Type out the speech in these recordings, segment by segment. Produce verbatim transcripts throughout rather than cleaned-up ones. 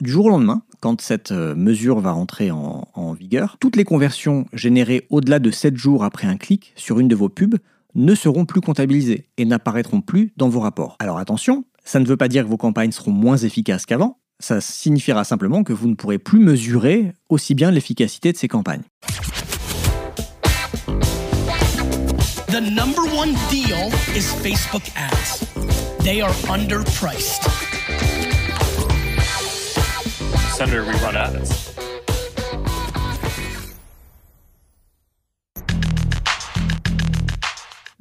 du jour au lendemain, quand cette mesure va rentrer en, en vigueur, toutes les conversions générées au-delà de sept jours après un clic sur une de vos pubs ne seront plus comptabilisées et n'apparaîtront plus dans vos rapports. Alors attention, ça ne veut pas dire que vos campagnes seront moins efficaces qu'avant, ça signifiera simplement que vous ne pourrez plus mesurer aussi bien l'efficacité de ces campagnes. The number one deal is Facebook ads. They are underpriced. Senator, we run ads.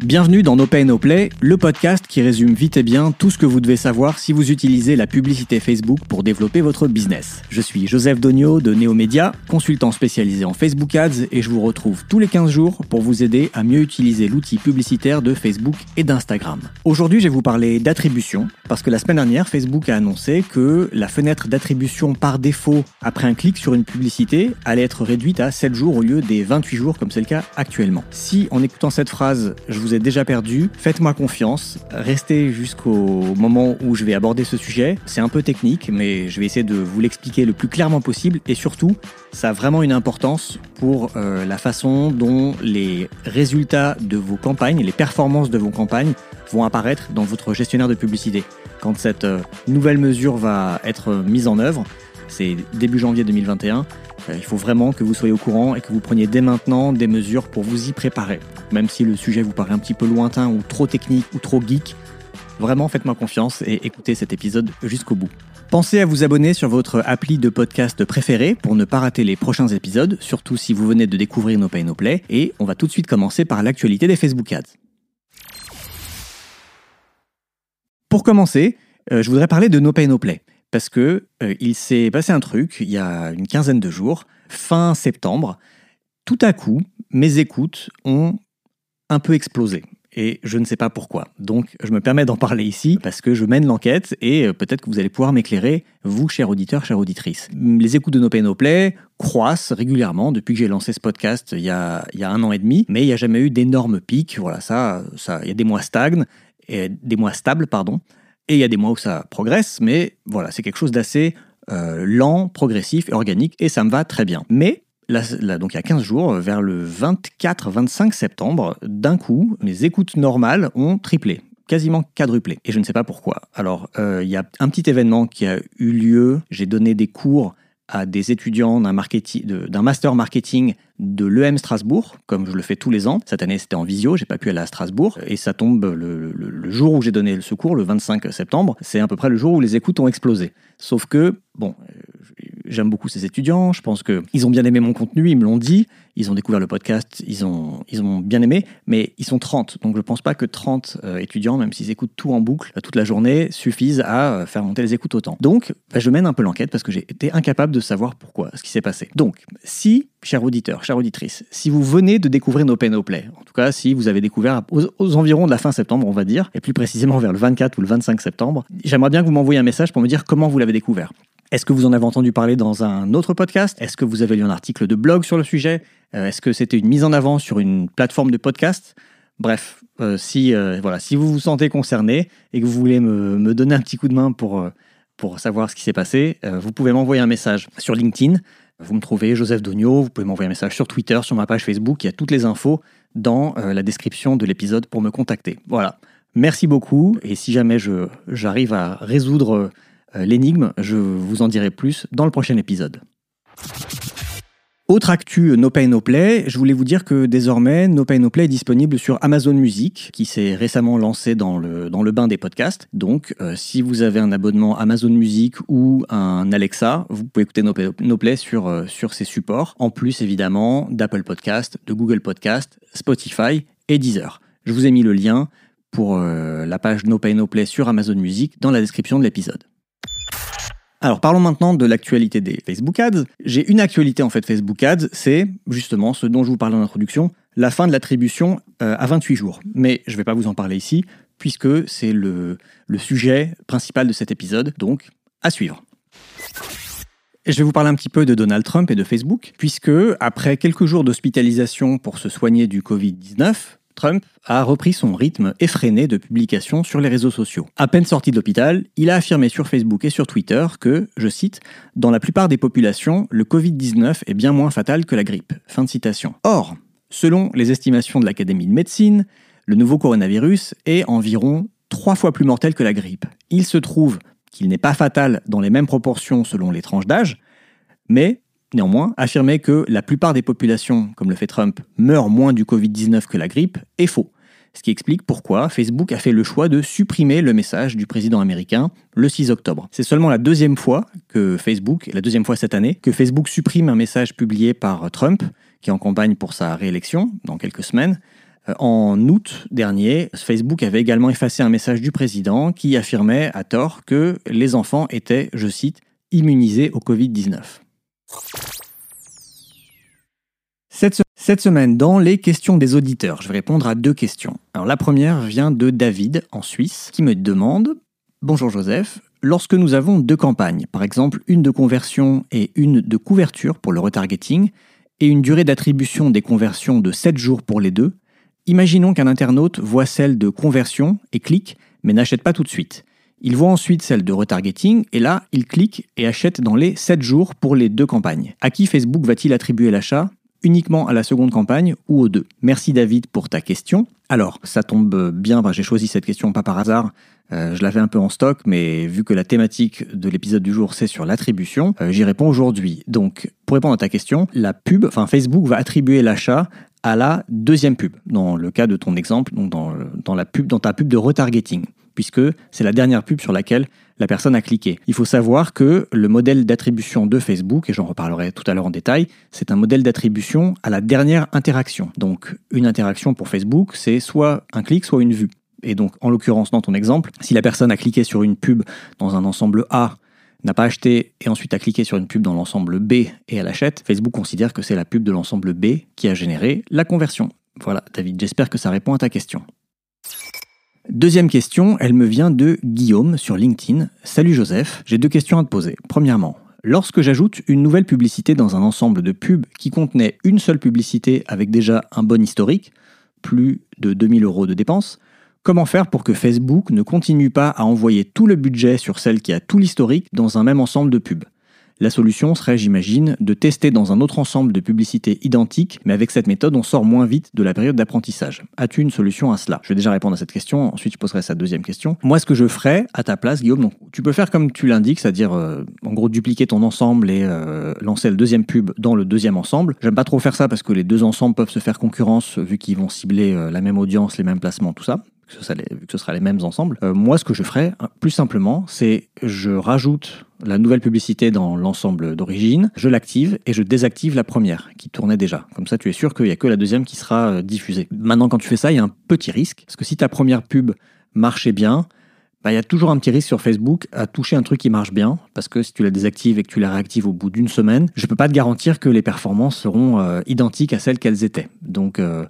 Bienvenue dans No Pay No Play, le podcast qui résume vite et bien tout ce que vous devez savoir si vous utilisez la publicité Facebook pour développer votre business. Je suis Joseph Dogniaux de NeoMedia, consultant spécialisé en Facebook Ads et je vous retrouve tous les quinze jours pour vous aider à mieux utiliser l'outil publicitaire de Facebook et d'Instagram. Aujourd'hui, je vais vous parler d'attribution parce que la semaine dernière, Facebook a annoncé que la fenêtre d'attribution par défaut après un clic sur une publicité allait être réduite à sept jours au lieu des vingt-huit jours comme c'est le cas actuellement. Si en écoutant cette phrase, je vous Vous êtes déjà perdu, faites-moi confiance, restez jusqu'au moment où je vais aborder ce sujet. C'est un peu technique, mais je vais essayer de vous l'expliquer le plus clairement possible et surtout, ça a vraiment une importance pour euh, la façon dont les résultats de vos campagnes, les performances de vos campagnes vont apparaître dans votre gestionnaire de publicité. Quand cette euh, nouvelle mesure va être mise en œuvre, c'est début janvier deux mille vingt et un, il faut vraiment que vous soyez au courant et que vous preniez dès maintenant des mesures pour vous y préparer. Même si le sujet vous paraît un petit peu lointain ou trop technique ou trop geek, vraiment faites-moi confiance et écoutez cet épisode jusqu'au bout. Pensez à vous abonner sur votre appli de podcast préférée pour ne pas rater les prochains épisodes, surtout si vous venez de découvrir No Pay No Play. Et on va tout de suite commencer par l'actualité des Facebook Ads. Pour commencer, euh, je voudrais parler de No Pay No Play. Parce que euh, il s'est passé un truc il y a une quinzaine de jours, fin septembre, tout à coup, mes écoutes ont un peu explosé. Et je ne sais pas pourquoi. Donc, je me permets d'en parler ici parce que je mène l'enquête et peut-être que vous allez pouvoir m'éclairer, vous, chers auditeurs, chères auditrices. Les écoutes de No Pay No Play croissent régulièrement depuis que j'ai lancé ce podcast il y a, il y a un an et demi, mais il n'y a jamais eu d'énormes pics. Voilà, ça, ça, il y a des mois stagnent, et des mois stables, pardon. Et il y a des mois où ça progresse, mais voilà, c'est quelque chose d'assez euh, lent, progressif, organique, et ça me va très bien. Mais, là, là, donc il y a quinze jours, vers le vingt-quatre vingt-cinq septembre, d'un coup, mes écoutes normales ont triplé, quasiment quadruplé, et je ne sais pas pourquoi. Alors, euh, il y a un petit événement qui a eu lieu, j'ai donné des cours à des étudiants d'un, marketing, de, d'un master marketing de l'E M Strasbourg, comme je le fais tous les ans. Cette année, c'était en visio, j'ai pas pu aller à Strasbourg. Et ça tombe le, le, le jour où j'ai donné ce cours, le vingt-cinq septembre. C'est à peu près le jour où les écoutes ont explosé. Sauf que, bon, j'aime beaucoup ces étudiants. Je pense qu'ils ont bien aimé mon contenu, ils me l'ont dit. Ils ont découvert le podcast, ils ont, ils ont bien aimé. Mais ils sont trente. Donc, je pense pas que trente euh, étudiants, même s'ils écoutent tout en boucle, toute la journée, suffisent à euh, faire monter les écoutes autant. Donc, bah, je mène un peu l'enquête parce que j'ai été incapable de savoir pourquoi, ce qui s'est passé. Donc, si, cher auditeur, chère auditrice, si vous venez de découvrir No Pay No Play, en tout cas si vous avez découvert aux, aux environs de la fin septembre, on va dire, et plus précisément vers le vingt-quatre ou le vingt-cinq septembre, j'aimerais bien que vous m'envoyiez un message pour me dire comment vous l'avez découvert. Est-ce que vous en avez entendu parler dans un autre podcast ? Est-ce que vous avez lu un article de blog sur le sujet ? euh, Est-ce que c'était une mise en avant sur une plateforme de podcast ? Bref, euh, si, euh, voilà, si vous vous sentez concerné et que vous voulez me, me donner un petit coup de main pour, euh, pour savoir ce qui s'est passé, euh, vous pouvez m'envoyer un message sur LinkedIn. Vous me trouvez Joseph Dogniaux, vous pouvez m'envoyer un message sur Twitter, sur ma page Facebook, il y a toutes les infos dans euh, la description de l'épisode pour me contacter. Voilà, merci beaucoup et si jamais je, j'arrive à résoudre euh, l'énigme, je vous en dirai plus dans le prochain épisode. Autre actu No Pay No Play, je voulais vous dire que désormais No Pay No Play est disponible sur Amazon Music qui s'est récemment lancé dans le, dans le bain des podcasts. Donc euh, si vous avez un abonnement Amazon Music ou un Alexa, vous pouvez écouter No Pay No Play sur, euh, sur ces supports. En plus évidemment d'Apple Podcast, de Google Podcast, Spotify et Deezer. Je vous ai mis le lien pour euh, la page No Pay No Play sur Amazon Music dans la description de l'épisode. Alors parlons maintenant de l'actualité des Facebook Ads. J'ai une actualité en fait Facebook Ads, c'est justement ce dont je vous parlais en introduction, la fin de l'attribution euh, à vingt-huit jours. Mais je ne vais pas vous en parler ici, puisque c'est le, le sujet principal de cet épisode, donc à suivre. Je vais vous parler un petit peu de Donald Trump et de Facebook, puisque après quelques jours d'hospitalisation pour se soigner du covid dix-neuf, Trump a repris son rythme effréné de publication sur les réseaux sociaux. À peine sorti de l'hôpital, il a affirmé sur Facebook et sur Twitter que, je cite, « Dans la plupart des populations, le covid dix-neuf est bien moins fatal que la grippe. » Fin de citation. Or, selon les estimations de l'Académie de médecine, le nouveau coronavirus est environ trois fois plus mortel que la grippe. Il se trouve qu'il n'est pas fatal dans les mêmes proportions selon les tranches d'âge, mais néanmoins, affirmer que la plupart des populations, comme le fait Trump, meurent moins du covid dix-neuf que la grippe est faux. Ce qui explique pourquoi Facebook a fait le choix de supprimer le message du président américain le six octobre. C'est seulement la deuxième fois que Facebook, la deuxième fois cette année, que Facebook supprime un message publié par Trump, qui est en campagne pour sa réélection dans quelques semaines. En août dernier, Facebook avait également effacé un message du président qui affirmait à tort que les enfants étaient, je cite, « immunisés au covid dix-neuf ». Cette, se- Cette semaine, dans les questions des auditeurs, je vais répondre à deux questions. Alors, la première vient de David, en Suisse, qui me demande « Bonjour Joseph, lorsque nous avons deux campagnes, par exemple une de conversion et une de couverture pour le retargeting, et une durée d'attribution des conversions de sept jours pour les deux, imaginons qu'un internaute voit celle de conversion et clique, mais n'achète pas tout de suite. Il voit ensuite celle de retargeting, et là, il clique et achète dans les sept jours pour les deux campagnes. À qui Facebook va-t-il attribuer l'achat ? Uniquement à la seconde campagne ou aux deux ? Merci David pour ta question. Alors, ça tombe bien, ben j'ai choisi cette question pas par hasard. Euh, je l'avais un peu en stock, mais vu que la thématique de l'épisode du jour, c'est sur l'attribution, euh, j'y réponds aujourd'hui. Donc, pour répondre à ta question, la pub, enfin Facebook va attribuer l'achat à la deuxième pub, dans le cas de ton exemple, donc dans, dans, la pub, dans ta pub de retargeting, puisque c'est la dernière pub sur laquelle la personne a cliqué. Il faut savoir que le modèle d'attribution de Facebook, et j'en reparlerai tout à l'heure en détail, c'est un modèle d'attribution à la dernière interaction. Donc, une interaction pour Facebook, c'est soit un clic, soit une vue. Et donc, en l'occurrence, dans ton exemple, si la personne a cliqué sur une pub dans un ensemble A, n'a pas acheté et ensuite a cliqué sur une pub dans l'ensemble B et elle achète, Facebook considère que c'est la pub de l'ensemble B qui a généré la conversion. Voilà, David, j'espère que ça répond à ta question. Deuxième question, elle me vient de Guillaume sur LinkedIn. Salut Joseph, j'ai deux questions à te poser. Premièrement, lorsque j'ajoute une nouvelle publicité dans un ensemble de pubs qui contenait une seule publicité avec déjà un bon historique, plus de deux mille euros de dépenses, comment faire pour que Facebook ne continue pas à envoyer tout le budget sur celle qui a tout l'historique dans un même ensemble de pubs ? La solution serait, j'imagine, de tester dans un autre ensemble de publicités identiques, mais avec cette méthode, on sort moins vite de la période d'apprentissage. As-tu une solution à cela ? Je vais déjà répondre à cette question, ensuite je poserai sa deuxième question. Moi, ce que je ferais à ta place, Guillaume, donc, tu peux faire comme tu l'indiques, c'est-à-dire, euh, en gros, dupliquer ton ensemble et euh, lancer le deuxième pub dans le deuxième ensemble. J'aime pas trop faire ça parce que les deux ensembles peuvent se faire concurrence, vu qu'ils vont cibler euh, la même audience, les mêmes placements, tout ça. Que ça, vu que ce sera les mêmes ensembles. Euh, moi, ce que je ferais, plus simplement, c'est je rajoute la nouvelle publicité dans l'ensemble d'origine, je l'active et je désactive la première qui tournait déjà. Comme ça, tu es sûr qu'il n'y a que la deuxième qui sera diffusée. Maintenant, quand tu fais ça, il y a un petit risque, parce que si ta première pub marchait bien, bah, il y a toujours un petit risque sur Facebook à toucher un truc qui marche bien, parce que si tu la désactives et que tu la réactives au bout d'une semaine, je ne peux pas te garantir que les performances seront euh, identiques à celles qu'elles étaient. Donc, euh,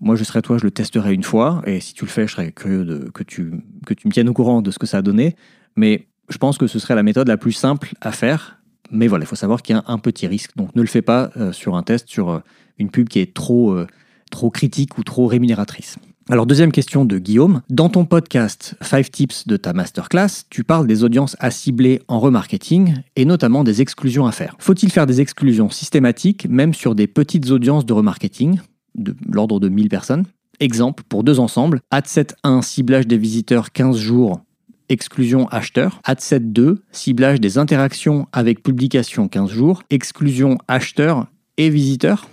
moi, je serais toi, je le testerais une fois, et si tu le fais, je serais curieux de, que, tu, que tu me tiennes au courant de ce que ça a donné, mais je pense que ce serait la méthode la plus simple à faire, mais voilà, il faut savoir qu'il y a un petit risque, donc ne le fais pas euh, sur un test, sur euh, une pub qui est trop, euh, trop critique ou trop rémunératrice. Alors, deuxième question de Guillaume. Dans ton podcast cinq tips de ta masterclass, tu parles des audiences à cibler en remarketing et notamment des exclusions à faire. Faut-il faire des exclusions systématiques, même sur des petites audiences de remarketing ? De l'ordre de mille personnes. Exemple, pour deux ensembles, Ad sept un, ciblage des visiteurs quinze jours, exclusion acheteur. Ad sept deux, ciblage des interactions avec publication quinze jours, exclusion acheteur et visiteur.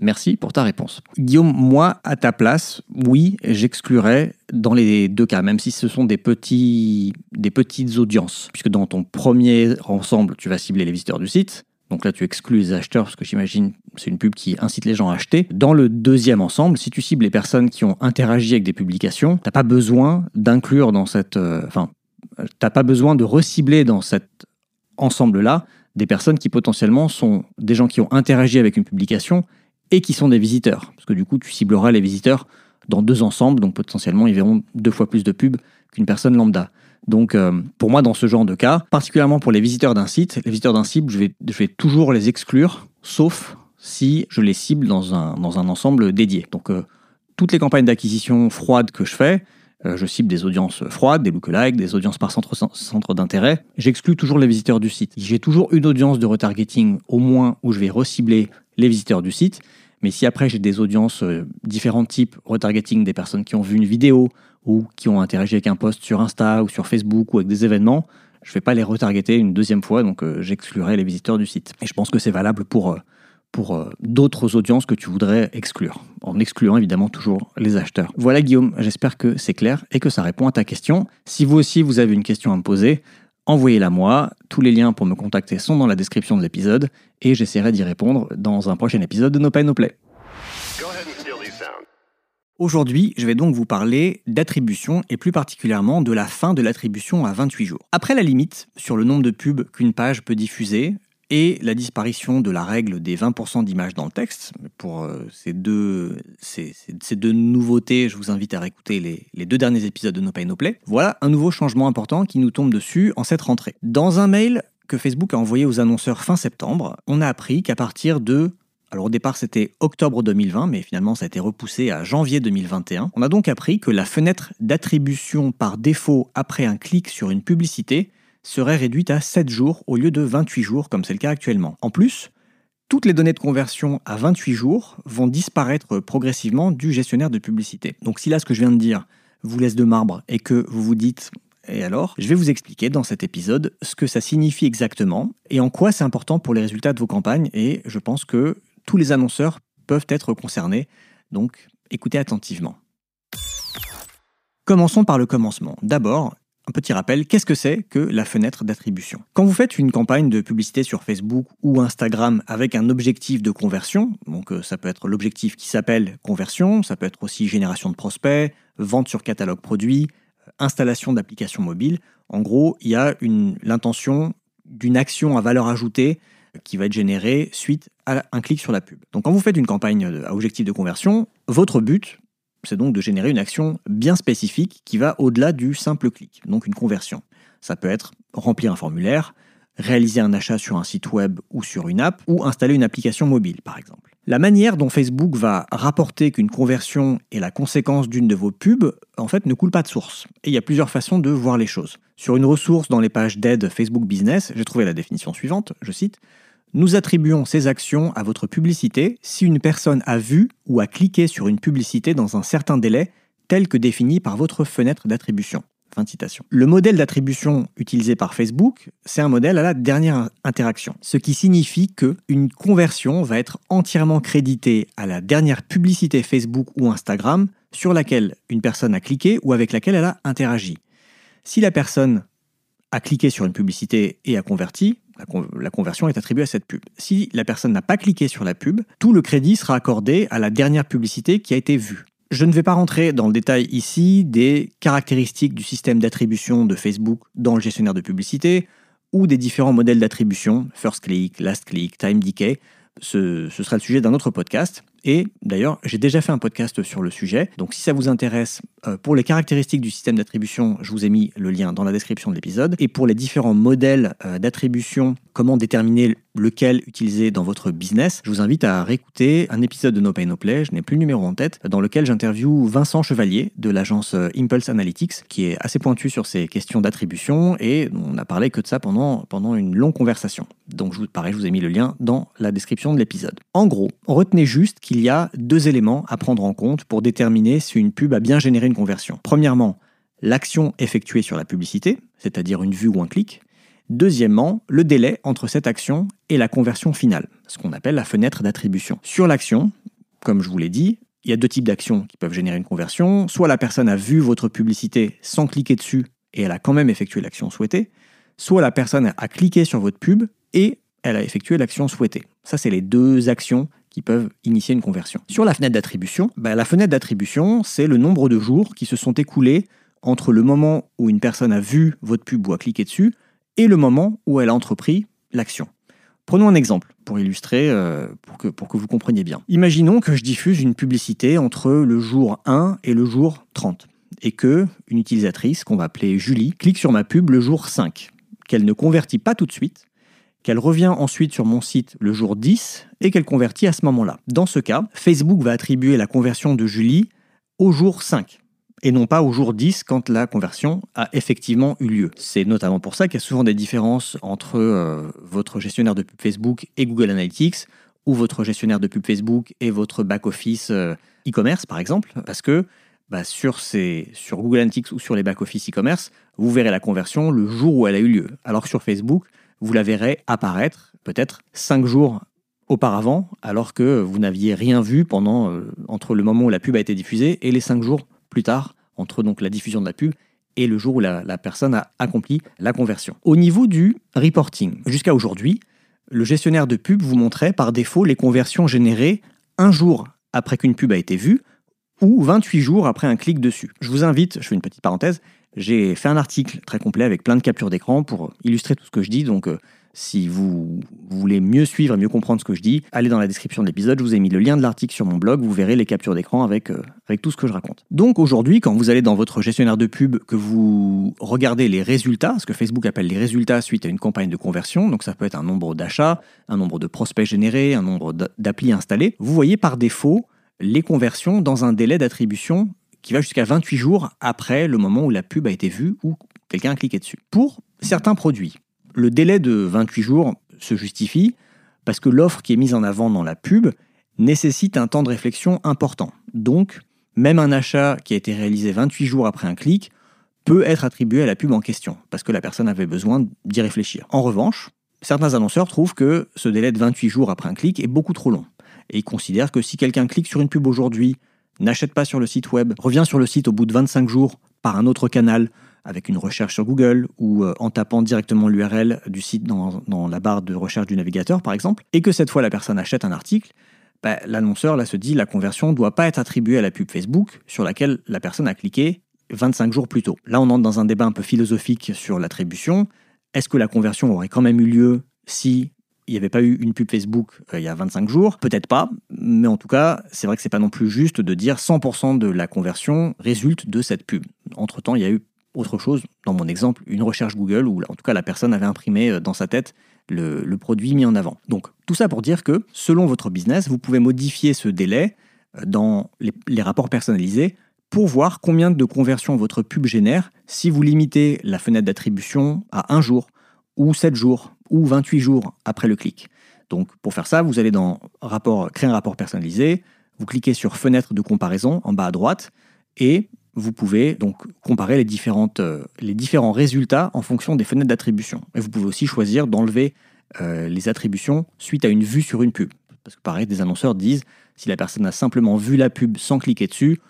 Merci pour ta réponse. Guillaume, moi, à ta place, oui, j'exclurais dans les deux cas, même si ce sont des, petits, des petites audiences. Puisque dans ton premier ensemble, tu vas cibler les visiteurs du site. Donc là, tu exclus les acheteurs parce que j'imagine c'est une pub qui incite les gens à acheter. Dans le deuxième ensemble, si tu cibles les personnes qui ont interagi avec des publications, t'as pas besoin d'inclure dans cette, euh, enfin, t'as pas besoin de recibler dans cet ensemble-là des personnes qui potentiellement sont des gens qui ont interagi avec une publication et qui sont des visiteurs, parce que du coup, tu cibleras les visiteurs dans deux ensembles, donc potentiellement ils verront deux fois plus de pubs qu'une personne lambda. Donc, euh, pour moi, dans ce genre de cas, particulièrement pour les visiteurs d'un site, les visiteurs d'un site, je vais, je vais toujours les exclure, sauf si je les cible dans un, dans un ensemble dédié. Donc, euh, toutes les campagnes d'acquisition froides que je fais, euh, je cible des audiences froides, des lookalikes, des audiences par centre, centre d'intérêt, j'exclus toujours les visiteurs du site. J'ai toujours une audience de retargeting au moins où je vais recibler les visiteurs du site, mais si après j'ai des audiences euh, différents types, retargeting des personnes qui ont vu une vidéo ou qui ont interagi avec un post sur Insta ou sur Facebook ou avec des événements, je ne vais pas les retargeter une deuxième fois, donc euh, j'exclurai les visiteurs du site. Et je pense que c'est valable pour, euh, pour euh, d'autres audiences que tu voudrais exclure, en excluant évidemment toujours les acheteurs. Voilà Guillaume, j'espère que c'est clair et que ça répond à ta question. Si vous aussi vous avez une question à me poser, envoyez-la moi. Tous les liens pour me contacter sont dans la description de l'épisode et j'essaierai d'y répondre dans un prochain épisode de No Pay No Play. Aujourd'hui, je vais donc vous parler d'attribution et plus particulièrement de la fin de l'attribution à vingt-huit jours. Après la limite sur le nombre de pubs qu'une page peut diffuser et la disparition de la règle des vingt pour cent d'images dans le texte, pour euh, ces, deux, ces, ces, ces deux nouveautés, je vous invite à réécouter les, les deux derniers épisodes de No Pay No Play. Voilà un nouveau changement important qui nous tombe dessus en cette rentrée. Dans un mail que Facebook a envoyé aux annonceurs fin septembre, on a appris qu'à partir de... Alors au départ, c'était octobre deux mille vingt, mais finalement, ça a été repoussé à janvier deux mille vingt et un. On a donc appris que la fenêtre d'attribution par défaut après un clic sur une publicité serait réduite à sept jours au lieu de vingt-huit jours, comme c'est le cas actuellement. En plus, toutes les données de conversion à vingt-huit jours vont disparaître progressivement du gestionnaire de publicité. Donc si là, ce que je viens de dire vous laisse de marbre et que vous vous dites... Et alors, je vais vous expliquer dans cet épisode ce que ça signifie exactement et en quoi c'est important pour les résultats de vos campagnes. Et je pense que tous les annonceurs peuvent être concernés, donc écoutez attentivement. Commençons par le commencement. D'abord, un petit rappel, qu'est-ce que c'est que la fenêtre d'attribution ? Quand vous faites une campagne de publicité sur Facebook ou Instagram avec un objectif de conversion, donc ça peut être l'objectif qui s'appelle conversion, ça peut être aussi génération de prospects, vente sur catalogue produit, installation d'applications mobiles, en gros, il y a une, l'intention d'une action à valeur ajoutée qui va être généré suite à un clic sur la pub. Donc quand vous faites une campagne à objectif de conversion, votre but, c'est donc de générer une action bien spécifique qui va au-delà du simple clic, donc une conversion. Ça peut être remplir un formulaire, réaliser un achat sur un site web ou sur une app, ou installer une application mobile, par exemple. La manière dont Facebook va rapporter qu'une conversion est la conséquence d'une de vos pubs, en fait, ne coule pas de source. Et il y a plusieurs façons de voir les choses. Sur une ressource dans les pages d'aide Facebook Business, j'ai trouvé la définition suivante, je cite, « Nous attribuons ces actions à votre publicité si une personne a vu ou a cliqué sur une publicité dans un certain délai, tel que défini par votre fenêtre d'attribution. » Fin de citation. Le modèle d'attribution utilisé par Facebook, c'est un modèle à la dernière interaction. Ce qui signifie qu'une conversion va être entièrement créditée à la dernière publicité Facebook ou Instagram sur laquelle une personne a cliqué ou avec laquelle elle a interagi. Si la personne a cliqué sur une publicité et a converti, la, con- la conversion est attribuée à cette pub. Si la personne n'a pas cliqué sur la pub, tout le crédit sera accordé à la dernière publicité qui a été vue. Je ne vais pas rentrer dans le détail ici des caractéristiques du système d'attribution de Facebook dans le gestionnaire de publicité ou des différents modèles d'attribution, first click, last click, time decay. Ce, ce sera le sujet d'un autre podcast. Et d'ailleurs, j'ai déjà fait un podcast sur le sujet. Donc si ça vous intéresse, euh, pour les caractéristiques du système d'attribution, je vous ai mis le lien dans la description de l'épisode. Et pour les différents modèles euh, d'attribution, comment déterminer lequel utiliser dans votre business, je vous invite à réécouter un épisode de No Pay No Play, je n'ai plus le numéro en tête, dans lequel j'interviewe Vincent Chevalier de l'agence Impulse Analytics, qui est assez pointu sur ces questions d'attribution et on n'a parlé que de ça pendant, pendant une longue conversation. Donc je vous, pareil, je vous ai mis le lien dans la description de l'épisode. En gros, retenez juste qu'il y a deux éléments à prendre en compte pour déterminer si une pub a bien généré une conversion. Premièrement, l'action effectuée sur la publicité, c'est-à-dire une vue ou un clic. Deuxièmement, le délai entre cette action et la conversion finale, ce qu'on appelle la fenêtre d'attribution. Sur l'action, comme je vous l'ai dit, il y a deux types d'actions qui peuvent générer une conversion. Soit la personne a vu votre publicité sans cliquer dessus et elle a quand même effectué l'action souhaitée, soit la personne a cliqué sur votre pub et elle a effectué l'action souhaitée. Ça, c'est les deux actions qui peuvent initier une conversion. Sur la fenêtre d'attribution, bah, la fenêtre d'attribution, c'est le nombre de jours qui se sont écoulés entre le moment où une personne a vu votre pub ou a cliqué dessus et le moment où elle a entrepris l'action. Prenons un exemple pour illustrer, euh, pour que, pour que vous compreniez bien. Imaginons que je diffuse une publicité entre le jour un et le jour trente, et que une utilisatrice, qu'on va appeler Julie, clique sur ma pub le jour cinq, qu'elle ne convertit pas tout de suite, qu'elle revient ensuite sur mon site le jour dix, et qu'elle convertit à ce moment-là. Dans ce cas, Facebook va attribuer la conversion de Julie au jour cinq et non pas au jour dix quand la conversion a effectivement eu lieu. C'est notamment pour ça qu'il y a souvent des différences entre euh, votre gestionnaire de pub Facebook et Google Analytics, ou votre gestionnaire de pub Facebook et votre back-office euh, e-commerce, par exemple, parce que bah, sur, ces, sur Google Analytics ou sur les back-office e-commerce, vous verrez la conversion le jour où elle a eu lieu, alors que sur Facebook, vous la verrez apparaître peut-être cinq jours auparavant, alors que vous n'aviez rien vu pendant, euh, entre le moment où la pub a été diffusée et les cinq jours plus tard, entre donc la diffusion de la pub et le jour où la, la personne a accompli la conversion. Au niveau du reporting, jusqu'à aujourd'hui, le gestionnaire de pub vous montrait par défaut les conversions générées un jour après qu'une pub a été vue ou vingt-huit jours après un clic dessus. Je vous invite, je fais une petite parenthèse, j'ai fait un article très complet avec plein de captures d'écran pour illustrer tout ce que je dis, donc euh, si vous voulez mieux suivre et mieux comprendre ce que je dis, allez dans la description de l'épisode, je vous ai mis le lien de l'article sur mon blog, vous verrez les captures d'écran avec, euh, avec tout ce que je raconte. Donc aujourd'hui, quand vous allez dans votre gestionnaire de pub, que vous regardez les résultats, ce que Facebook appelle les résultats suite à une campagne de conversion, donc ça peut être un nombre d'achats, un nombre de prospects générés, un nombre d'applis installés, vous voyez par défaut les conversions dans un délai d'attribution qui va jusqu'à vingt-huit jours après le moment où la pub a été vue ou quelqu'un a cliqué dessus. Pour certains produits, le délai de vingt-huit jours se justifie parce que l'offre qui est mise en avant dans la pub nécessite un temps de réflexion important. Donc, même un achat qui a été réalisé vingt-huit jours après un clic peut être attribué à la pub en question parce que la personne avait besoin d'y réfléchir. En revanche, certains annonceurs trouvent que ce délai de vingt-huit jours après un clic est beaucoup trop long et ils considèrent que si quelqu'un clique sur une pub aujourd'hui, n'achète pas sur le site web, revient sur le site au bout de vingt-cinq jours par un autre canal, avec une recherche sur Google ou en tapant directement l'U R L du site dans, dans la barre de recherche du navigateur, par exemple, et que cette fois la personne achète un article, bah, l'annonceur là se dit la conversion ne doit pas être attribuée à la pub Facebook sur laquelle la personne a cliqué vingt-cinq jours plus tôt. Là, on entre dans un débat un peu philosophique sur l'attribution. Est-ce que la conversion aurait quand même eu lieu si il n'y avait pas eu une pub Facebook euh, il y a vingt-cinq jours? Peut-être pas, mais en tout cas, c'est vrai que c'est pas non plus juste de dire cent pour cent de la conversion résulte de cette pub. Entre-temps, il y a eu autre chose, dans mon exemple, une recherche Google où en tout cas la personne avait imprimé dans sa tête le, le produit mis en avant. Donc tout ça pour dire que selon votre business, vous pouvez modifier ce délai dans les, les rapports personnalisés pour voir combien de conversions votre pub génère si vous limitez la fenêtre d'attribution à un jour ou sept jours ou vingt-huit jours après le clic. Donc pour faire ça, vous allez dans rapport, créer un rapport personnalisé, vous cliquez sur fenêtre de comparaison en bas à droite et vous pouvez donc comparer les, différentes, euh, les différents résultats en fonction des fenêtres d'attribution. Et vous pouvez aussi choisir d'enlever euh, les attributions suite à une vue sur une pub. Parce que pareil, des annonceurs disent, si la personne a simplement vu la pub sans cliquer dessus,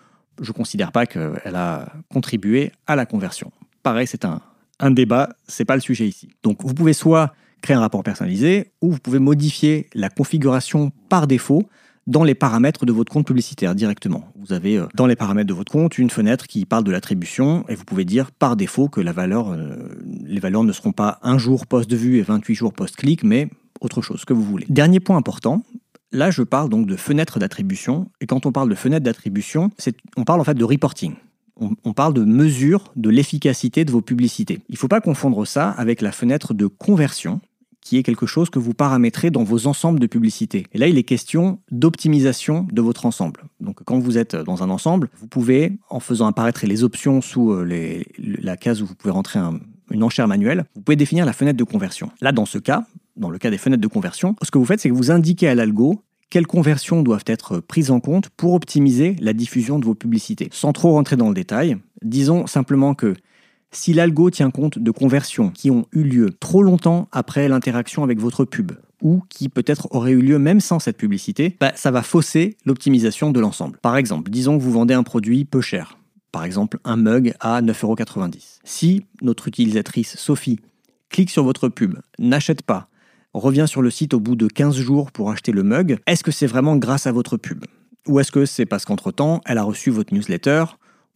je ne considère pas qu'elle a contribué à la conversion. Pareil, c'est un, un débat, ce n'est pas le sujet ici. Donc vous pouvez soit créer un rapport personnalisé, ou vous pouvez modifier la configuration par défaut dans les paramètres de votre compte publicitaire directement. Vous avez euh, dans les paramètres de votre compte une fenêtre qui parle de l'attribution et vous pouvez dire par défaut que la valeur, euh, les valeurs ne seront pas un jour post de vue et vingt-huit jours post-clic, mais autre chose que vous voulez. Dernier point important, là je parle donc de fenêtre d'attribution et quand on parle de fenêtre d'attribution, c'est, on parle en fait de reporting. On, on parle de mesure de l'efficacité de vos publicités. Il ne faut pas confondre ça avec la fenêtre de conversion, qui est quelque chose que vous paramétrez dans vos ensembles de publicités. Et là, il est question d'optimisation de votre ensemble. Donc, quand vous êtes dans un ensemble, vous pouvez, en faisant apparaître les options sous les, la case où vous pouvez rentrer un, une enchère manuelle, vous pouvez définir la fenêtre de conversion. Là, dans ce cas, dans le cas des fenêtres de conversion, ce que vous faites, c'est que vous indiquez à l'algo quelles conversions doivent être prises en compte pour optimiser la diffusion de vos publicités. Sans trop rentrer dans le détail, disons simplement que si l'algo tient compte de conversions qui ont eu lieu trop longtemps après l'interaction avec votre pub ou qui peut-être auraient eu lieu même sans cette publicité, bah, ça va fausser l'optimisation de l'ensemble. Par exemple, disons que vous vendez un produit peu cher, par exemple un mug à neuf euros quatre-vingt-dix. Si notre utilisatrice Sophie clique sur votre pub, n'achète pas, revient sur le site au bout de quinze jours pour acheter le mug, est-ce que c'est vraiment grâce à votre pub? Ou est-ce que c'est parce qu'entre-temps, elle a reçu votre newsletter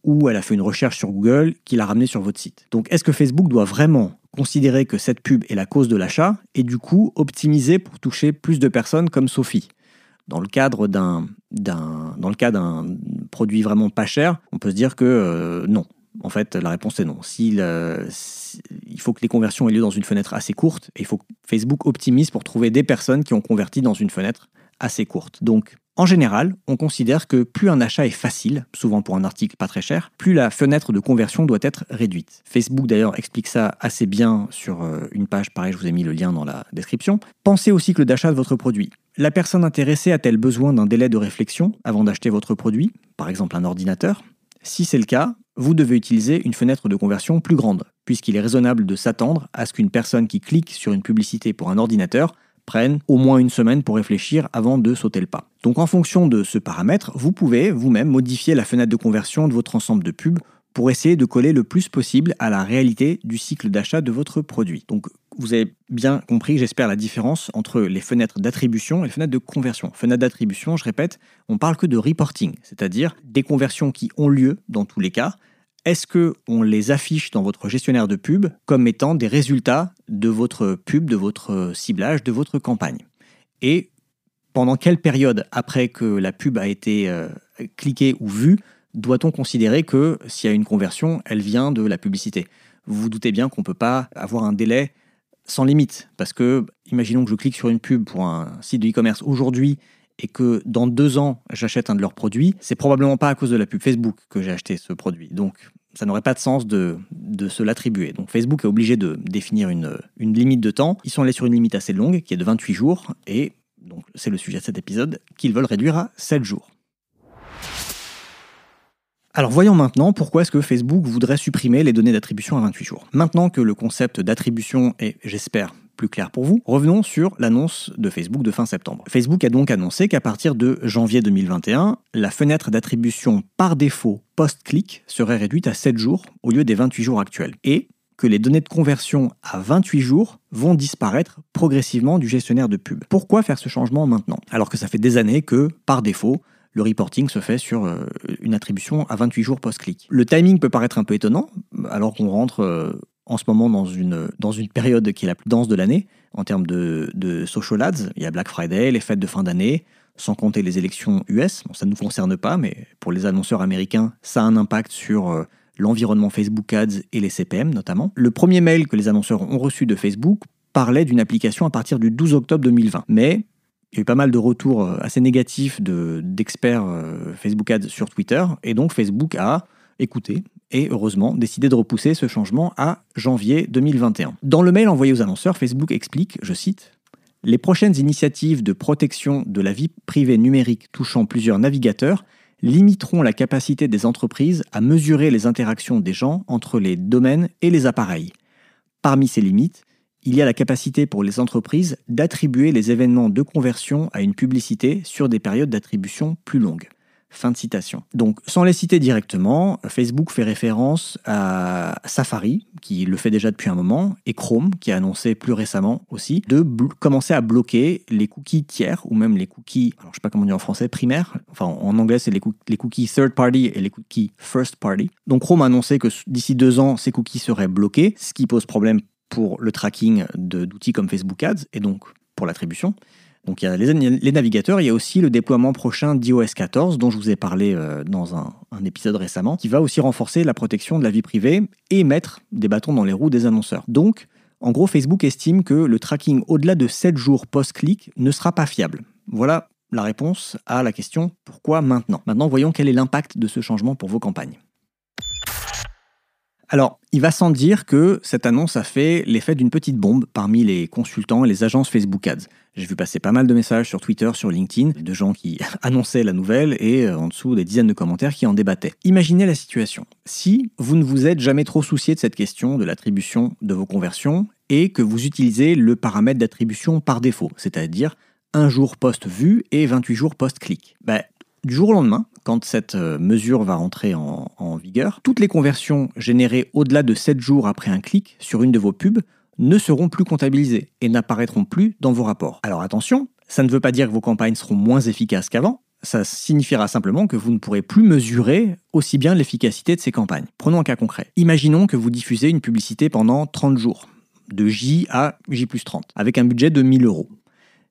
ou elle a fait une recherche sur Google qui l'a ramenée sur votre site. Donc, est-ce que Facebook doit vraiment considérer que cette pub est la cause de l'achat et du coup optimiser pour toucher plus de personnes comme Sophie? Dans le cadre d'un, d'un, dans le cas d'un produit vraiment pas cher, on peut se dire que euh, non. En fait, la réponse est non. Si, euh, si, il faut que les conversions aient lieu dans une fenêtre assez courte et il faut que Facebook optimise pour trouver des personnes qui ont converti dans une fenêtre assez courte. Donc, En général, on considère que plus un achat est facile, souvent pour un article pas très cher, plus la fenêtre de conversion doit être réduite. Facebook d'ailleurs explique ça assez bien sur une page, pareil je vous ai mis le lien dans la description. Pensez au cycle d'achat de votre produit. La personne intéressée a-t-elle besoin d'un délai de réflexion avant d'acheter votre produit, par exemple un ordinateur ? Si c'est le cas, vous devez utiliser une fenêtre de conversion plus grande, puisqu'il est raisonnable de s'attendre à ce qu'une personne qui clique sur une publicité pour un ordinateur prennent au moins une semaine pour réfléchir avant de sauter le pas. Donc en fonction de ce paramètre, vous pouvez vous-même modifier la fenêtre de conversion de votre ensemble de pubs pour essayer de coller le plus possible à la réalité du cycle d'achat de votre produit. Donc vous avez bien compris, j'espère, la différence entre les fenêtres d'attribution et les fenêtres de conversion. Fenêtres d'attribution, je répète, on ne parle que de reporting, c'est-à-dire des conversions qui ont lieu dans tous les cas. Est-ce qu'on les affiche dans votre gestionnaire de pub comme étant des résultats de votre pub, de votre ciblage, de votre campagne ? Et pendant quelle période, après que la pub a été euh, cliquée ou vue, doit-on considérer que s'il y a une conversion, elle vient de la publicité ? Vous vous doutez bien qu'on ne peut pas avoir un délai sans limite, parce que, imaginons que je clique sur une pub pour un site de e-commerce aujourd'hui, et que dans deux ans, j'achète un de leurs produits, c'est probablement pas à cause de la pub Facebook que j'ai acheté ce produit. Donc, ça n'aurait pas de sens de, de se l'attribuer. Donc, Facebook est obligé de définir une, une limite de temps. Ils sont allés sur une limite assez longue, qui est de vingt-huit jours, et donc c'est le sujet de cet épisode, qu'ils veulent réduire à sept jours. Alors, voyons maintenant pourquoi est-ce que Facebook voudrait supprimer les données d'attribution à vingt-huit jours. Maintenant que le concept d'attribution est, j'espère, plus clair pour vous. Revenons sur l'annonce de Facebook de fin septembre. Facebook a donc annoncé qu'à partir de janvier deux mille vingt et un, la fenêtre d'attribution par défaut post-clic serait réduite à sept jours au lieu des vingt-huit jours actuels et que les données de conversion à vingt-huit jours vont disparaître progressivement du gestionnaire de pub. Pourquoi faire ce changement maintenant ? Alors que ça fait des années que, par défaut, le reporting se fait sur une attribution à vingt-huit jours post-clic. Le timing peut paraître un peu étonnant, alors qu'on rentre... Euh, en ce moment dans une, dans une période qui est la plus dense de l'année, en termes de, de social ads. Il y a Black Friday, les fêtes de fin d'année, sans compter les élections U S. Bon, ça ne nous concerne pas, mais pour les annonceurs américains, ça a un impact sur l'environnement Facebook Ads et les C P M notamment. Le premier mail que les annonceurs ont reçu de Facebook parlait d'une application à partir du douze octobre deux mille vingt. Mais il y a eu pas mal de retours assez négatifs de, d'experts Facebook Ads sur Twitter, et donc Facebook a écouté et heureusement décidé de repousser ce changement à janvier deux mille vingt et un. Dans le mail envoyé aux annonceurs, Facebook explique, je cite, « Les prochaines initiatives de protection de la vie privée numérique touchant plusieurs navigateurs limiteront la capacité des entreprises à mesurer les interactions des gens entre les domaines et les appareils. Parmi ces limites, il y a la capacité pour les entreprises d'attribuer les événements de conversion à une publicité sur des périodes d'attribution plus longues. » Fin de citation. Donc, sans les citer directement, Facebook fait référence à Safari, qui le fait déjà depuis un moment, et Chrome, qui a annoncé plus récemment aussi, de blo- commencer à bloquer les cookies tiers, ou même les cookies, alors je ne sais pas comment dire en français, primaires, enfin en anglais c'est les, co- les cookies third party et les cookies first party. Donc Chrome a annoncé que d'ici deux ans, ces cookies seraient bloqués, ce qui pose problème pour le tracking de, d'outils comme Facebook Ads, et donc pour l'attribution. Donc il y a les, les navigateurs, il y a aussi le déploiement prochain d'iOS quatorze dont je vous ai parlé euh, dans un, un épisode récemment, qui va aussi renforcer la protection de la vie privée et mettre des bâtons dans les roues des annonceurs. Donc en gros, Facebook estime que le tracking au-delà de sept jours post-clic ne sera pas fiable. Voilà la réponse à la question « Pourquoi maintenant ?» Maintenant, voyons quel est l'impact de ce changement pour vos campagnes. Alors, il va sans dire que cette annonce a fait l'effet d'une petite bombe parmi les consultants et les agences Facebook Ads. J'ai vu passer pas mal de messages sur Twitter, sur LinkedIn, de gens qui annonçaient la nouvelle et en dessous des dizaines de commentaires qui en débattaient. Imaginez la situation. Si vous ne vous êtes jamais trop soucié de cette question de l'attribution de vos conversions et que vous utilisez le paramètre d'attribution par défaut, c'est-à-dire un jour post-vue et vingt-huit jours post-clic, bah, du jour au lendemain, quand cette mesure va rentrer en, en vigueur, toutes les conversions générées au-delà de sept jours après un clic sur une de vos pubs ne seront plus comptabilisées et n'apparaîtront plus dans vos rapports. Alors attention, ça ne veut pas dire que vos campagnes seront moins efficaces qu'avant, ça signifiera simplement que vous ne pourrez plus mesurer aussi bien l'efficacité de ces campagnes. Prenons un cas concret. Imaginons que vous diffusez une publicité pendant trente jours, de J à J plus trente, avec un budget de mille euros.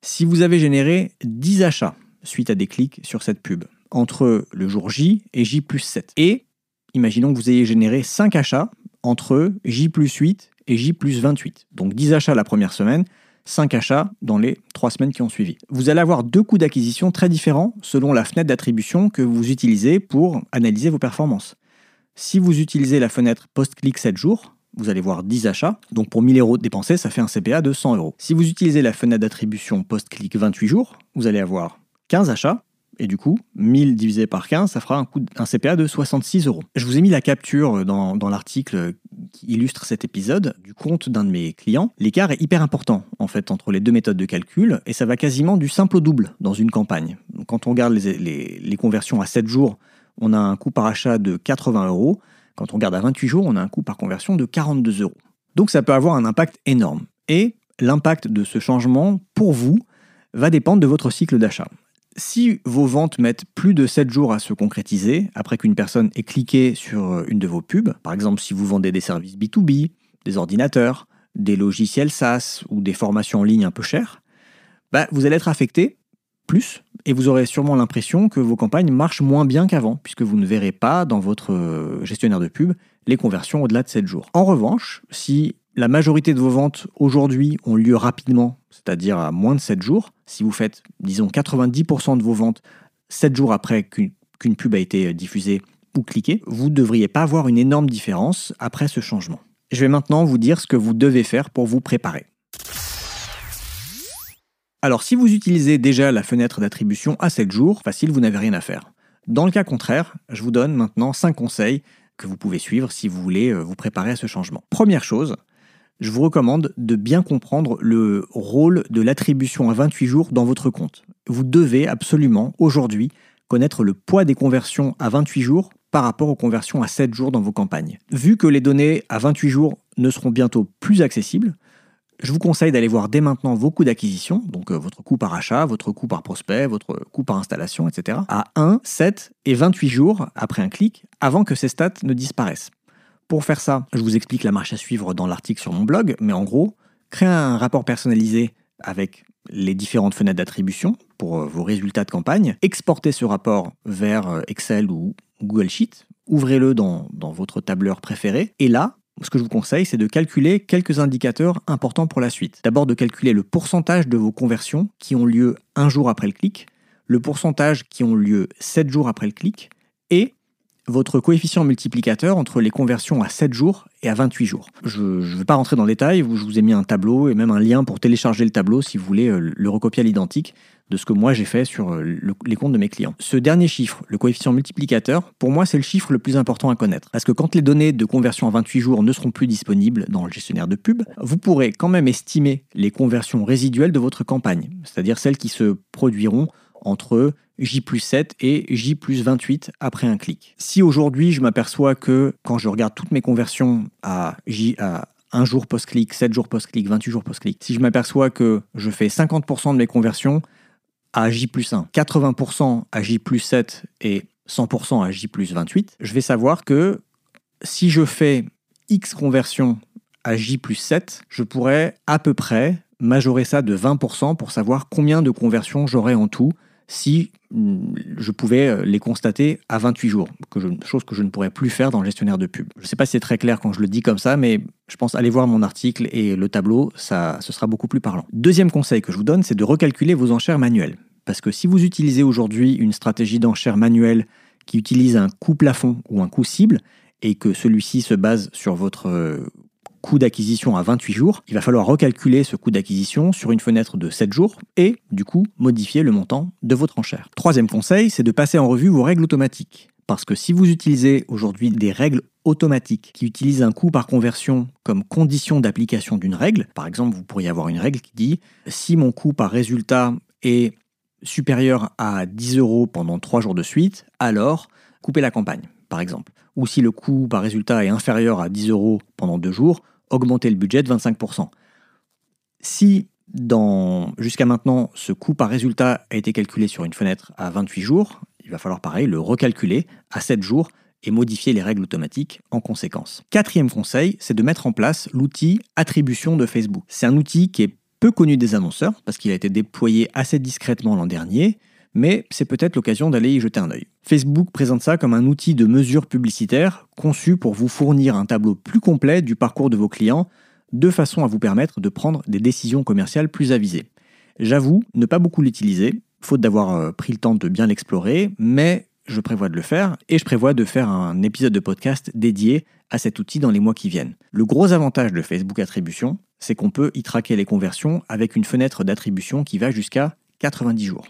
Si vous avez généré dix achats suite à des clics sur cette pub, entre le jour J et J plus sept. Et imaginons que vous ayez généré cinq achats entre J plus huit et J plus vingt-huit. Donc dix achats la première semaine, cinq achats dans les trois semaines qui ont suivi. Vous allez avoir deux coûts d'acquisition très différents selon la fenêtre d'attribution que vous utilisez pour analyser vos performances. Si vous utilisez la fenêtre post-clic sept jours, vous allez voir dix achats. Donc pour mille euros dépensés, ça fait un C P A de cent euros. Si vous utilisez la fenêtre d'attribution post-clic vingt-huit jours, vous allez avoir quinze achats. Et du coup, mille divisé par quinze, ça fera un, coût, un C P A de soixante-six euros. Je vous ai mis la capture dans, dans l'article qui illustre cet épisode du compte d'un de mes clients. L'écart est hyper important, en fait, entre les deux méthodes de calcul, et ça va quasiment du simple au double dans une campagne. Donc, quand on regarde les, les, les conversions à sept jours, on a un coût par achat de quatre-vingts euros. Quand on regarde à vingt-huit jours, on a un coût par conversion de quarante-deux euros. Donc, ça peut avoir un impact énorme. Et l'impact de ce changement, pour vous, va dépendre de votre cycle d'achat. Si vos ventes mettent plus de sept jours à se concrétiser, après qu'une personne ait cliqué sur une de vos pubs, par exemple si vous vendez des services B deux B, des ordinateurs, des logiciels SaaS ou des formations en ligne un peu chères, bah vous allez être affecté plus et vous aurez sûrement l'impression que vos campagnes marchent moins bien qu'avant, puisque vous ne verrez pas dans votre gestionnaire de pub les conversions au-delà de sept jours. En revanche, si la majorité de vos ventes aujourd'hui ont lieu rapidement, c'est-à-dire à moins de sept jours. Si vous faites, disons, quatre-vingt-dix pour cent de vos ventes sept jours après qu'une, qu'une pub a été diffusée ou cliquée, vous ne devriez pas avoir une énorme différence après ce changement. Je vais maintenant vous dire ce que vous devez faire pour vous préparer. Alors, si vous utilisez déjà la fenêtre d'attribution à sept jours, facile, vous n'avez rien à faire. Dans le cas contraire, je vous donne maintenant cinq conseils que vous pouvez suivre si vous voulez vous préparer à ce changement. Première chose, je vous recommande de bien comprendre le rôle de l'attribution à vingt-huit jours dans votre compte. Vous devez absolument, aujourd'hui, connaître le poids des conversions à vingt-huit jours par rapport aux conversions à sept jours dans vos campagnes. Vu que les données à vingt-huit jours ne seront bientôt plus accessibles, je vous conseille d'aller voir dès maintenant vos coûts d'acquisition, donc votre coût par achat, votre coût par prospect, votre coût par installation, et cetera, à un, sept et vingt-huit jours après un clic, avant que ces stats ne disparaissent. Pour faire ça, je vous explique la marche à suivre dans l'article sur mon blog, mais en gros, créez un rapport personnalisé avec les différentes fenêtres d'attribution pour vos résultats de campagne, exportez ce rapport vers Excel ou Google Sheet, ouvrez-le dans, dans votre tableur préféré, et là, ce que je vous conseille, c'est de calculer quelques indicateurs importants pour la suite. D'abord, de calculer le pourcentage de vos conversions qui ont lieu un jour après le clic, le pourcentage qui ont lieu sept jours après le clic, et votre coefficient multiplicateur entre les conversions à sept jours et à vingt-huit jours. Je ne vais pas rentrer dans le détail, je vous ai mis un tableau et même un lien pour télécharger le tableau si vous voulez le recopier à l'identique de ce que moi j'ai fait sur le, les comptes de mes clients. Ce dernier chiffre, le coefficient multiplicateur, pour moi c'est le chiffre le plus important à connaître. Parce que quand les données de conversion à vingt-huit jours ne seront plus disponibles dans le gestionnaire de pub, vous pourrez quand même estimer les conversions résiduelles de votre campagne, c'est-à-dire celles qui se produiront entre J plus sept et J plus vingt-huit après un clic. Si aujourd'hui, je m'aperçois que quand je regarde toutes mes conversions à, J, à un jour post-clic, sept jours post-clic, vingt-huit jours post-clic, si je m'aperçois que je fais cinquante pour cent de mes conversions à J plus un, quatre-vingts pour cent à J plus sept et cent pour cent à J plus vingt-huit, je vais savoir que si je fais X conversions à J plus sept, je pourrais à peu près majorer ça de vingt pour cent pour savoir combien de conversions j'aurais en tout si je pouvais les constater à vingt-huit jours, que je, chose que je ne pourrais plus faire dans le gestionnaire de pub. Je ne sais pas si c'est très clair quand je le dis comme ça, mais je pense aller voir mon article et le tableau, ça, ce sera beaucoup plus parlant. Deuxième conseil que je vous donne, c'est de recalculer vos enchères manuelles. Parce que si vous utilisez aujourd'hui une stratégie d'enchères manuelle qui utilise un coût plafond ou un coût cible, et que celui-ci se base sur votre coût d'acquisition à vingt-huit jours, il va falloir recalculer ce coût d'acquisition sur une fenêtre de sept jours et, du coup, modifier le montant de votre enchère. Troisième conseil, c'est de passer en revue vos règles automatiques. Parce que si vous utilisez aujourd'hui des règles automatiques qui utilisent un coût par conversion comme condition d'application d'une règle, par exemple, vous pourriez avoir une règle qui dit « si mon coût par résultat est supérieur à dix euros pendant trois jours de suite, alors coupez la campagne », par exemple. Ou si le coût par résultat est inférieur à dix euros pendant deux jours, augmenter le budget de vingt-cinq pour cent. Si dans, jusqu'à maintenant, ce coût par résultat a été calculé sur une fenêtre à vingt-huit jours, il va falloir pareil le recalculer à sept jours et modifier les règles automatiques en conséquence. Quatrième conseil, c'est de mettre en place l'outil attribution de Facebook. C'est un outil qui est peu connu des annonceurs parce qu'il a été déployé assez discrètement l'an dernier, mais c'est peut-être l'occasion d'aller y jeter un œil. Facebook présente ça comme un outil de mesure publicitaire conçu pour vous fournir un tableau plus complet du parcours de vos clients, de façon à vous permettre de prendre des décisions commerciales plus avisées. J'avoue, ne pas beaucoup l'utiliser, faute d'avoir pris le temps de bien l'explorer, mais je prévois de le faire et je prévois de faire un épisode de podcast dédié à cet outil dans les mois qui viennent. Le gros avantage de Facebook Attribution, c'est qu'on peut y traquer les conversions avec une fenêtre d'attribution qui va jusqu'à quatre-vingt-dix jours.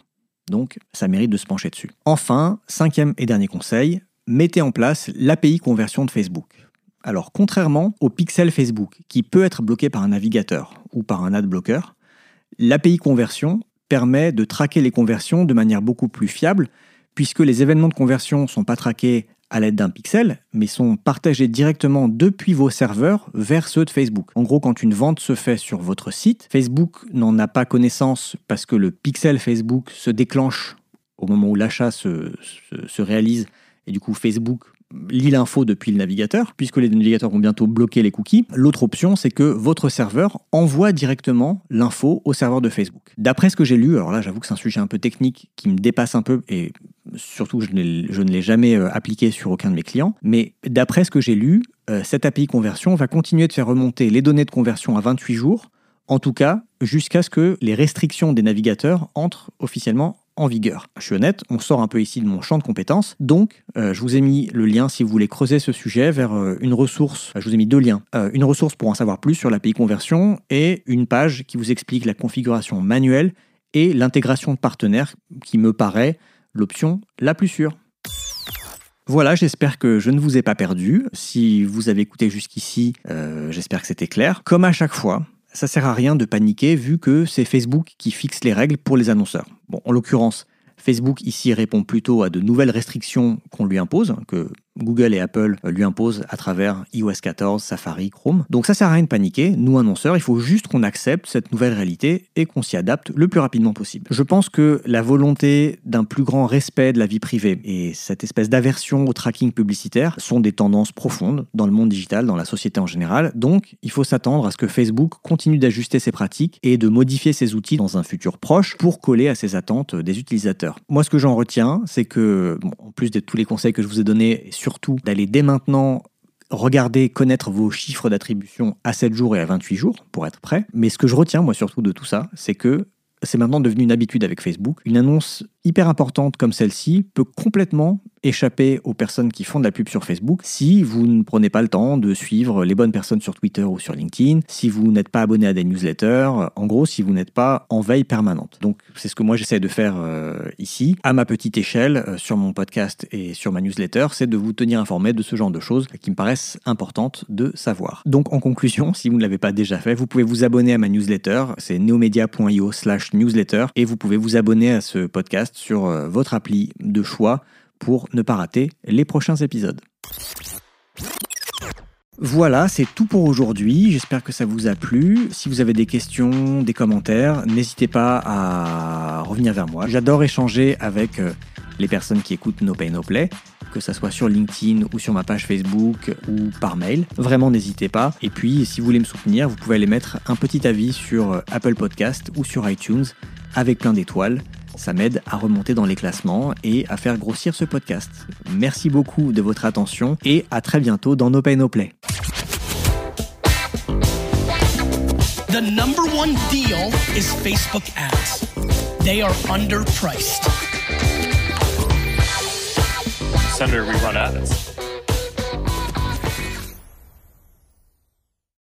Donc, ça mérite de se pencher dessus. Enfin, cinquième et dernier conseil, mettez en place l'A P I conversion de Facebook. Alors, contrairement au pixel Facebook, qui peut être bloqué par un navigateur ou par un adblocker, l'A P I conversion permet de traquer les conversions de manière beaucoup plus fiable, puisque les événements de conversion ne sont pas traqués à l'aide d'un pixel, mais sont partagés directement depuis vos serveurs vers ceux de Facebook. En gros, quand une vente se fait sur votre site, Facebook n'en a pas connaissance parce que le pixel Facebook se déclenche au moment où l'achat se, se, se réalise, et du coup Facebook lit l'info depuis le navigateur, puisque les navigateurs vont bientôt bloquer les cookies. L'autre option, c'est que votre serveur envoie directement l'info au serveur de Facebook. D'après ce que j'ai lu, alors là, j'avoue que c'est un sujet un peu technique qui me dépasse un peu, et surtout, je, je ne l'ai jamais appliqué sur aucun de mes clients, mais d'après ce que j'ai lu, cette A P I conversion va continuer de faire remonter les données de conversion à vingt-huit jours, en tout cas, jusqu'à ce que les restrictions des navigateurs entrent officiellement en vigueur. Je suis honnête, on sort un peu ici de mon champ de compétences, donc euh, je vous ai mis le lien si vous voulez creuser ce sujet vers euh, une ressource, euh, je vous ai mis deux liens, euh, une ressource pour en savoir plus sur l'A P I conversion et une page qui vous explique la configuration manuelle et l'intégration de partenaires qui me paraît l'option la plus sûre. Voilà, j'espère que je ne vous ai pas perdu. Si vous avez écouté jusqu'ici, euh, j'espère que c'était clair. Comme à chaque fois, ça sert à rien de paniquer vu que c'est Facebook qui fixe les règles pour les annonceurs. Bon, en l'occurrence, Facebook ici répond plutôt à de nouvelles restrictions qu'on lui impose, que Google et Apple lui imposent à travers i O S quatorze, Safari, Chrome. Donc ça sert à rien de paniquer, nous annonceurs, il faut juste qu'on accepte cette nouvelle réalité et qu'on s'y adapte le plus rapidement possible. Je pense que la volonté d'un plus grand respect de la vie privée et cette espèce d'aversion au tracking publicitaire sont des tendances profondes dans le monde digital, dans la société en général, donc il faut s'attendre à ce que Facebook continue d'ajuster ses pratiques et de modifier ses outils dans un futur proche pour coller à ses attentes des utilisateurs. Moi, ce que j'en retiens, c'est que, bon, en plus de tous les conseils que je vous ai donnés, surtout d'aller dès maintenant regarder, connaître vos chiffres d'attribution à sept jours et à vingt-huit jours pour être prêt. Mais ce que je retiens, moi, surtout de tout ça, c'est que c'est maintenant devenu une habitude avec Facebook. Une annonce hyper importante comme celle-ci peut complètement échapper aux personnes qui font de la pub sur Facebook si vous ne prenez pas le temps de suivre les bonnes personnes sur Twitter ou sur LinkedIn, si vous n'êtes pas abonné à des newsletters, en gros, si vous n'êtes pas en veille permanente. Donc, c'est ce que moi, j'essaie de faire euh, ici, à ma petite échelle, euh, sur mon podcast et sur ma newsletter, c'est de vous tenir informé de ce genre de choses qui me paraissent importantes de savoir. Donc, en conclusion, si vous ne l'avez pas déjà fait, vous pouvez vous abonner à ma newsletter, c'est neomedia point io slash newsletter, et vous pouvez vous abonner à ce podcast sur votre appli de choix pour ne pas rater les prochains épisodes. Voilà, c'est tout pour aujourd'hui. J'espère que ça vous a plu. Si vous avez des questions, des commentaires, n'hésitez pas à revenir vers moi. J'adore échanger avec les personnes qui écoutent No Pay No Play, que ça soit sur LinkedIn ou sur ma page Facebook ou par mail. Vraiment, n'hésitez pas. Et puis, si vous voulez me soutenir, vous pouvez aller mettre un petit avis sur Apple Podcast ou sur iTunes avec plein d'étoiles. Ça m'aide à remonter dans les classements et à faire grossir ce podcast. Merci beaucoup de votre attention et à très bientôt dans No Pay No Play. The number one deal is Facebook ads. They are underpriced. Senator, we run ads.